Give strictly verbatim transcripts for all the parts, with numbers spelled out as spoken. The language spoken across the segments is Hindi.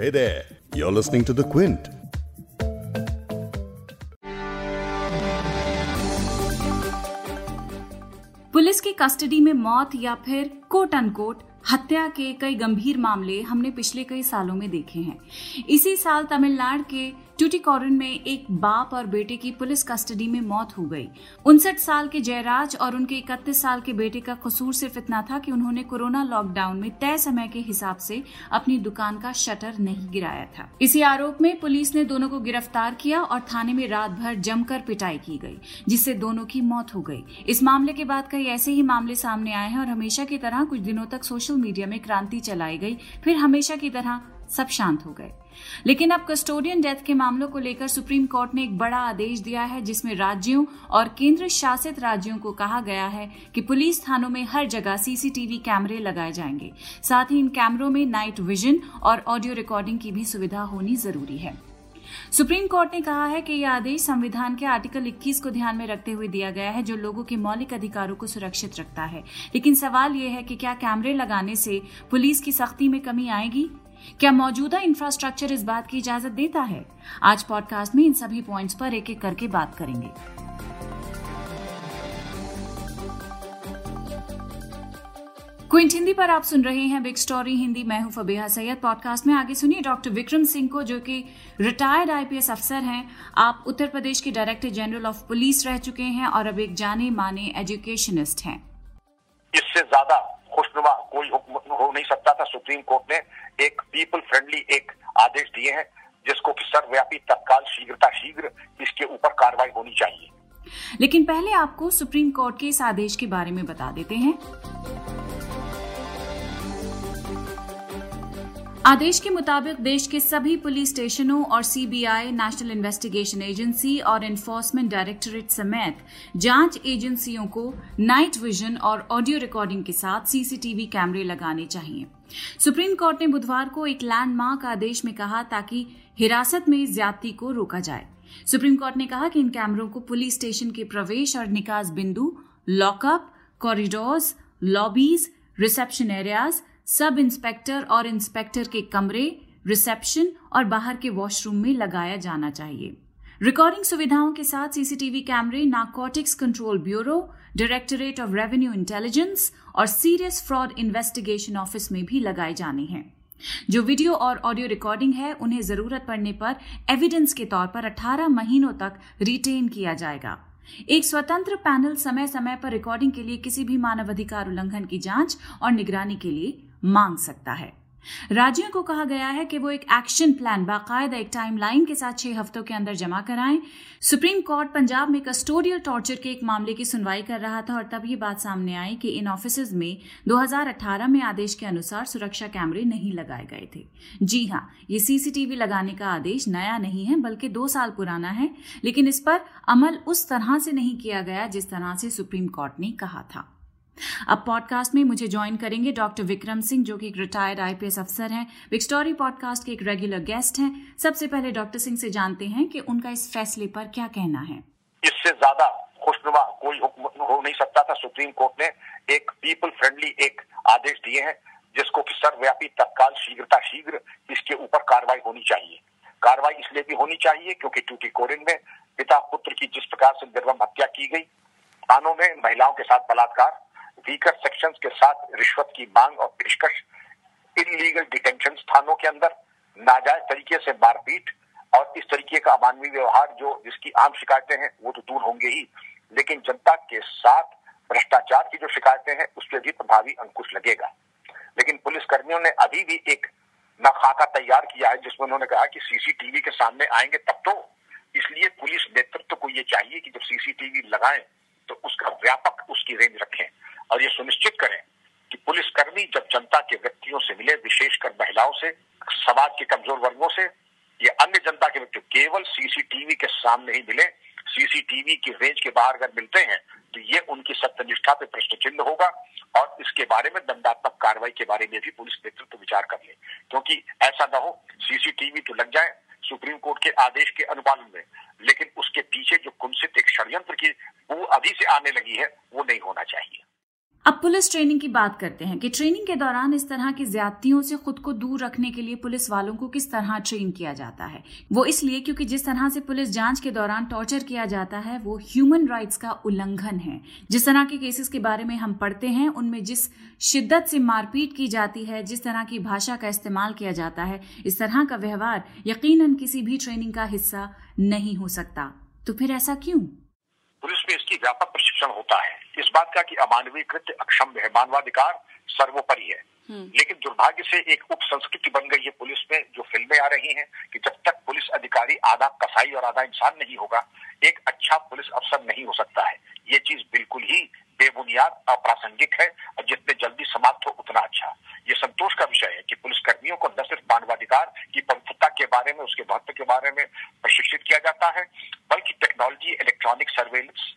Hey there, you're listening to the Quint. Police की कस्टडी में मौत या फिर कोट अनकोट हत्या के कई गंभीर मामले हमने पिछले कई सालों में देखे हैं। इसी साल तमिलनाडु के टूटीकोरिन में एक बाप और बेटे की पुलिस कस्टडी में मौत हो गई। उनसठ साल के जयराज और उनके इकतीस साल के बेटे का कसूर सिर्फ इतना था कि उन्होंने कोरोना लॉकडाउन में तय समय के हिसाब से अपनी दुकान का शटर नहीं गिराया था। इसी आरोप में पुलिस ने दोनों को गिरफ्तार किया और थाने में रात भर जमकर पिटाई की गई, जिससे दोनों की मौत हो गई। इस मामले के बाद कई ऐसे ही मामले सामने आए हैं और हमेशा की तरह कुछ दिनों तक सोशल मीडिया में क्रांति चलाई गई, फिर हमेशा की तरह सब शांत हो गए। लेकिन अब कस्टोडियन डेथ के मामलों को लेकर सुप्रीम कोर्ट ने एक बड़ा आदेश दिया है, जिसमें राज्यों और केंद्र शासित राज्यों को कहा गया है कि पुलिस थानों में हर जगह सीसीटीवी कैमरे लगाए जाएंगे। साथ ही इन कैमरों में नाइट विजन और ऑडियो रिकॉर्डिंग की भी सुविधा होनी जरूरी है। सुप्रीम कोर्ट ने कहा है कि यह आदेश संविधान के आर्टिकल इक्कीस को ध्यान में रखते हुए दिया गया है, जो लोगों के मौलिक अधिकारों को सुरक्षित रखता है। लेकिन सवाल यह है कि क्या कैमरे लगाने से पुलिस की सख्ती में कमी आएगी? क्या मौजूदा इंफ्रास्ट्रक्चर इस बात की इजाजत देता है? आज पॉडकास्ट में इन सभी पॉइंट्स पर एक एक करके बात करेंगे। क्विंट हिंदी पर आप सुन रहे हैं बिग स्टोरी हिंदी। मैं हूं फबीहा सैयद। पॉडकास्ट में आगे सुनिए डॉक्टर विक्रम सिंह को, जो कि रिटायर्ड आईपीएस अफसर हैं। आप उत्तर प्रदेश के डायरेक्टर जनरल ऑफ पुलिस रह चुके हैं और अब एक जाने माने एजुकेशनिस्ट हैं। इससे ज्यादा खुशनुमा कोई हुक्म हो नहीं सकता था। सुप्रीम कोर्ट ने एक पीपल फ्रेंडली एक आदेश दिए हैं, जिसको कि सर्वव्यापी तत्काल शीघ्रता शीघ्र इसके ऊपर कार्रवाई होनी चाहिए। लेकिन पहले आपको सुप्रीम कोर्ट के इस आदेश के बारे में बता देते हैं। आदेश के मुताबिक देश के सभी पुलिस स्टेशनों और सीबीआई, नेशनल इन्वेस्टिगेशन एजेंसी और एनफोर्समेंट डायरेक्टरेट समेत जांच एजेंसियों को नाइट विजन और ऑडियो रिकॉर्डिंग के साथ सीसीटीवी कैमरे लगाने चाहिए। सुप्रीम कोर्ट ने बुधवार को एक लैंडमार्क आदेश में कहा, ताकि हिरासत में ज्यादती को रोका जाए। सुप्रीम कोर्ट ने कहा कि इन कैमरों को पुलिस स्टेशन के प्रवेश और निकास बिंदु, lockup, corridors, lobbies, reception areas, sub inspector और इंस्पेक्टर के कमरे, रिसेप्शन और बाहर के वॉशरूम में लगाया जाना चाहिए। रिकॉर्डिंग सुविधाओं के साथ सीसीटीवी कैमरे narcotics control bureau, directorate of revenue intelligence और सीरियस फ्रॉड इन्वेस्टिगेशन ऑफिस में भी लगाए जाने हैं। जो वीडियो और ऑडियो रिकॉर्डिंग है, उन्हें जरूरत पड़ने पर एविडेंस के तौर पर अठारह महीनों तक रिटेन किया जाएगा। एक स्वतंत्र पैनल समय समय पर रिकॉर्डिंग के लिए किसी भी मानवाधिकार उल्लंघन की जांच और निगरानी के लिए मांग सकता है। राज्यों को कहा गया है कि वो एक एक्शन प्लान बाकायदा एक टाइमलाइन के साथ छह हफ्तों के अंदर जमा कराएं। सुप्रीम कोर्ट पंजाब में कस्टोडियल टॉर्चर के एक मामले की सुनवाई कर रहा था और तब ये बात सामने आई कि इन ऑफिसेज में दो हज़ार अठारह में आदेश के अनुसार सुरक्षा कैमरे नहीं लगाए गए थे। जी हाँ, ये सीसीटीवी लगाने का आदेश नया नहीं है, बल्कि दो साल पुराना है, लेकिन इस पर अमल उस तरह से नहीं किया गया जिस तरह से सुप्रीम कोर्ट ने कहा था। अब पॉडकास्ट में मुझे ज्वाइन करेंगे डॉक्टर विक्रम सिंह, जो कि एक रिटायर्ड आईपीएस अफसर हैं, बिग स्टोरी पॉडकास्ट के एक रेगुलर गेस्ट हैं। सबसे पहले डॉक्टर सिंह से जानते हैं कि उनका इस फैसले पर क्या कहना है। इससे ज्यादा खुशनुमा कोई हुक्म हो नहीं सकता था। सुप्रीम कोर्ट ने एक पीपल फ्रेंडली एक आदेश दिए हैं, जिसको कि सर्वव्यापी तत्काल शीघ्रता शीघ्र इसके ऊपर कार्रवाई होनी चाहिए। कार्रवाई इसलिए भी होनी चाहिए क्योंकि टूटीकोरिन में पिता पुत्र की जिस प्रकार से निर्मम हत्या की गई, थानों में महिलाओं के साथ बलात्कार, वीकर सेक्शंस के साथ रिश्वत की मांग और पेशकश, इनलीगल डिटेंशन थानों के अंदर, नाजायज तरीके से मारपीट और इस तरीके का अमानवीय व्यवहार जो जिसकी आम शिकायतें हैं वो तो दूर होंगे ही, लेकिन जनता के साथ भ्रष्टाचार की जो शिकायतें हैं उस पर भी प्रभावी अंकुश लगेगा। लेकिन पुलिस कर्मियों ने अभी भी एक नफाका तैयार किया है, जिसमें उन्होंने कहा कि सीसीटीवी के सामने आएंगे तब तो। इसलिए पुलिस नेतृत्व को ये चाहिए कि जब सीसीटीवी लगाएं तो उसका व्यापक उसकी रेंज रखें और ये सुनिश्चित करें कि पुलिसकर्मी जब जनता के व्यक्तियों से मिले, विशेषकर महिलाओं से, समाज के कमजोर वर्गों से या अन्य जनता के व्यक्ति, केवल सीसीटीवी के सामने ही मिले। सीसीटीवी की रेंज के बाहर अगर मिलते हैं तो ये उनकी सत्यनिष्ठा पे प्रश्न चिन्ह होगा और इसके बारे में दंडात्मक कार्रवाई के बारे में भी पुलिस नेतृत्व विचार कर ले, क्योंकि ऐसा न हो सीसीटीवी तो लग जाए सुप्रीम कोर्ट के आदेश के अनुपालन में, लेकिन उसके पीछे जो कुंसित एक षड्यंत्र की वो अभी से आने लगी है वो नहीं होना चाहिए। अब पुलिस ट्रेनिंग की बात करते हैं कि ट्रेनिंग के दौरान इस तरह की ज्यादतियों से खुद को दूर रखने के लिए पुलिस वालों को किस तरह ट्रेन किया जाता है। वो इसलिए क्योंकि जिस तरह से पुलिस जांच के दौरान टॉर्चर किया जाता है वो ह्यूमन राइट्स का उल्लंघन है। जिस तरह के केसेस के बारे में हम पढ़ते हैं उनमें जिस शिद्दत से मारपीट की जाती है, जिस तरह की भाषा का इस्तेमाल किया जाता है, इस तरह का व्यवहार यकीनन किसी भी ट्रेनिंग का हिस्सा नहीं हो सकता। तो फिर ऐसा क्यों? पुलिस में इसकी व्यापक प्रशिक्षण होता है, इस बात का कि अमानवीय कृत्य अक्षम्य है, मानवाधिकार सर्वोपरि है। लेकिन दुर्भाग्य से एक उप संस्कृति बन गई है पुलिस में, जो फिल्में आ रही हैं कि जब तक पुलिस अधिकारी आधा कसाई और आधा इंसान नहीं होगा एक अच्छा पुलिस अफसर नहीं हो सकता है। ये चीज बिल्कुल ही बेबुनियाद अप्रासंगिक है और जितने जल्दी समाप्त हो उतना अच्छा। ये संतोष का विषय है कि पुलिसकर्मियों को न सिर्फ मानवाधिकार की पवित्रता के बारे में, उसके महत्व के बारे में प्रशिक्षित किया जाता है, बल्कि technology, electronic surveillance,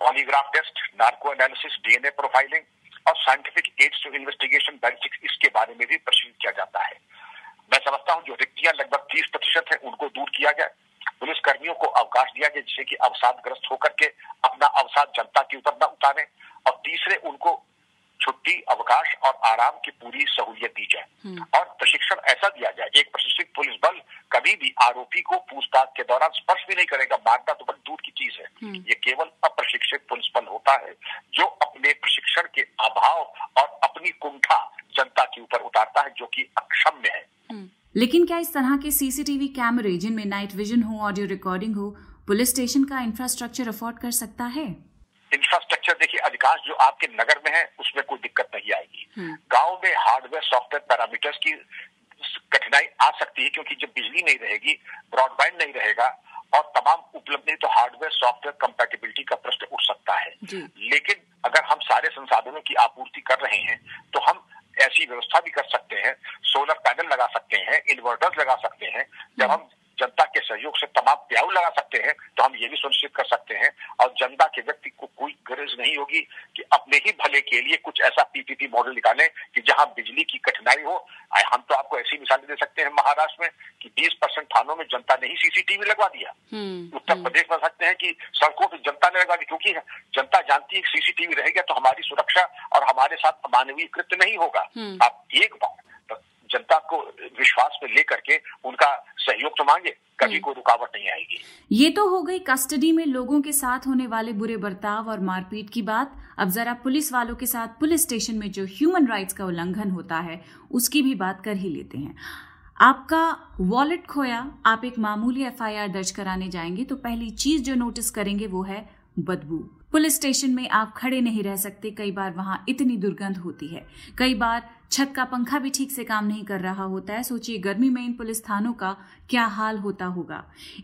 polygraph test, narco analysis, DNA profiling और scientific aids to investigation ballistics, इसके बारे में भी प्रशिक्षित किया जाता है। मैं समझता हूँ जो रिक्तियां लगभग तीस प्रतिशत है उनको दूर किया जाए, पुलिसकर्मियों को अवकाश दिया गया जिससे कि अवसादग्रस्त होकर के अपना अवसाद जनता के ऊपर न उतारे, और तीसरे उनको छुट्टी, अवकाश और आराम की पूरी सहूलियत दी जाए और प्रशिक्षण ऐसा दिया जाए। एक प्रशिक्षित पुलिस बल कभी भी आरोपी को पूछताछ के दौरान स्पर्श भी नहीं करेगा, मारना तो बहुत दूर की चीज है। ये केवल अप्रशिक्षित पुलिस बल होता है जो अपने प्रशिक्षण के अभाव और अपनी कुंठा जनता के ऊपर उतारता है, जो कि अक्षम्य है। लेकिन क्या इस तरह के सीसीटीवी कैमरे जिनमें नाइट विजन हो, ऑडियो रिकॉर्डिंग हो, पुलिस स्टेशन का इंफ्रास्ट्रक्चर अफोर्ड कर सकता है? इंफ्रास्ट्रक्चर देखिए, अधिकांश जो आपके नगर में है उसमें कोई दिक्कत नहीं आएगी। गांव में हार्डवेयर सॉफ्टवेयर पैरामीटर्स की कठिनाई आ सकती है क्योंकि जब बिजली नहीं रहेगी, ब्रॉडबैंड नहीं रहेगा और तमाम उपलब्ध नहीं, तो हार्डवेयर सॉफ्टवेयर कंपैटिबिलिटी का प्रश्न उठ सकता है। लेकिन अगर हम सारे संसाधनों की आपूर्ति कर रहे हैं तो हम ऐसी व्यवस्था भी कर सकते हैं, सोलर पैनल लगा सकते हैं, इन्वर्टर्स लगा सकते हैं। जब हम जनता के सहयोग से तमाम प्याऊ लगा सकते हैं तो हम ये भी सुनिश्चित कर सकते हैं और जनता के व्यक्ति को कोई गरज नहीं होगी कि अपने ही भले के लिए कुछ ऐसा पीपीपी मॉडल निकालें कि जहां बिजली की कठिनाई हो। हम तो आपको ऐसी मिसालें दे सकते हैं महाराष्ट्र में कि बीस परसेंट थानों में जनता ने ही सीसीटीवी लगवा दिया। उत्तर प्रदेश में सकते हैं कि सड़कों पर जनता ने लगवा दी, क्योंकि जनता जानती है सीसीटीवी रहेगा तो हमारी सुरक्षा और हमारे साथ अमानवीय कृत्य नहीं होगा। आप एक बार जनता को विश्वास में लेकर के उनका सहयोग तो मांगे, कभी कोई रुकावट नहीं आएगी। ये तो हो गई कस्टडी में लोगों के साथ होने वाले बुरे बर्ताव और मारपीट की बात। अब जरा पुलिस वालों के साथ पुलिस स्टेशन में जो ह्यूमन राइट्स का उल्लंघन होता है उसकी भी बात कर ही लेते हैं। आपका वॉलेट खोया, आप एक मामूली एफआईआर दर्ज कराने जाएंगे तो पहली चीज जो नोटिस करेंगे वो है बदबू। पुलिस स्टेशन में आप खड़े नहीं रह सकते, कई बार वहां इतनी दुर्गंध होती है, कई बार छत का पंखा भी ठीक से काम नहीं कर रहा होता है। सोचिए गर्मी में इन पुलिस थानों का क्या हाल होता होगा।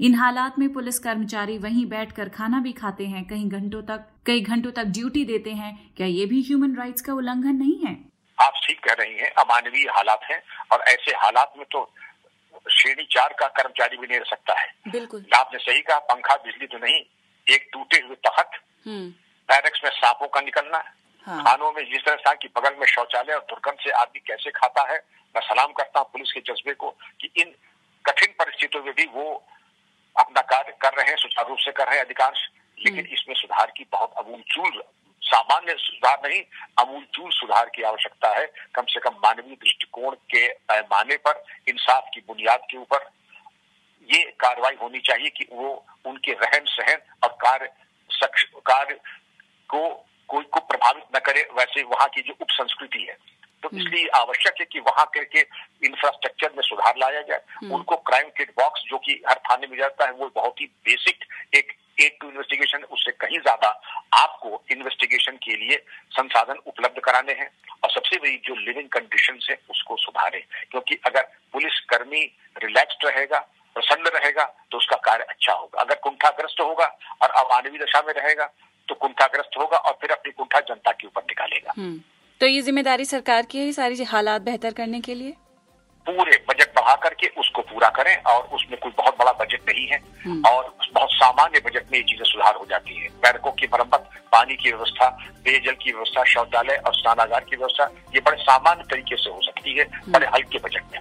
इन हालात में पुलिस कर्मचारी वहीं बैठकर खाना भी खाते हैं, कई घंटों तक कई घंटों तक ड्यूटी देते हैं। क्या ये भी ह्यूमन राइट्स का उल्लंघन नहीं है? आप ठीक कह रही हैं, अमानवीय हालात हैं और ऐसे हालात में तो श्रेणी चार का कर्मचारी भी नहीं रह सकता है। बिल्कुल आपने सही कहा, पंखा बिजली तो नहीं, एक टूटे हुए तख्त, बैरक्स में सांपों का निकलना, खानों में जिस तरह की बगल में शौचालय और दुर्गंध से आदमी कैसे खाता है। मैं सलाम करता हूँ पुलिस के जज्बे को कि इन कठिन परिस्थितियों में भी वो अपना कार्य कर रहे हैं, सुचारू रूप से कर रहे हैं अधिकांश। लेकिन इसमें सुधार की बहुत अमूलचूल, सामान्य सुधार नहीं, अमूलचूल सुधार की आवश्यकता है, कम से कम मानवीय दृष्टिकोण के पैमाने पर, इंसाफ की बुनियाद के ऊपर ये कार्रवाई होनी चाहिए कि वो उनके रहन सहन और कार्य कार्य को कोई को प्रभावित न करे, वैसे वहाँ की जो उप संस्कृति है। तो इसलिए आवश्यक है कि वहाँ करके इंफ्रास्ट्रक्चर में सुधार लाया जाए। उनको क्राइम किट बॉक्स जो कि हर थाने में जाता है वो बहुत ही बेसिक एक एड टू इन्वेस्टिगेशन, उससे कहीं ज्यादा आपको इन्वेस्टिगेशन के लिए संसाधन उपलब्ध कराने हैं और सबसे बड़ी जो लिविंग कंडीशन है उसको सुधारे, क्योंकि अगर पुलिसकर्मी रिलैक्स्ड रहेगा, प्रसन्न रहेगा तो उसका कार्य अच्छा होगा। अगर कुंठाग्रस्त होगा और अमानवीय दशा में रहेगा तो कुंठाग्रस्त होगा और फिर अपनी कुंठा जनता के ऊपर निकालेगा। तो ये जिम्मेदारी सरकार की है सारी हालात बेहतर करने के लिए, पूरे बजट बढ़ा करके उसको पूरा करें और उसमें कोई बहुत बड़ा बजट नहीं है और बहुत सामान्य बजट में ये चीजें सुधार हो जाती है। बैरकों की मरम्मत, पानी की व्यवस्था, पेयजल की व्यवस्था, शौचालय और स्नानागार की व्यवस्था, ये बड़े सामान्य तरीके से हो सकती है, बड़े हल्के बजट में।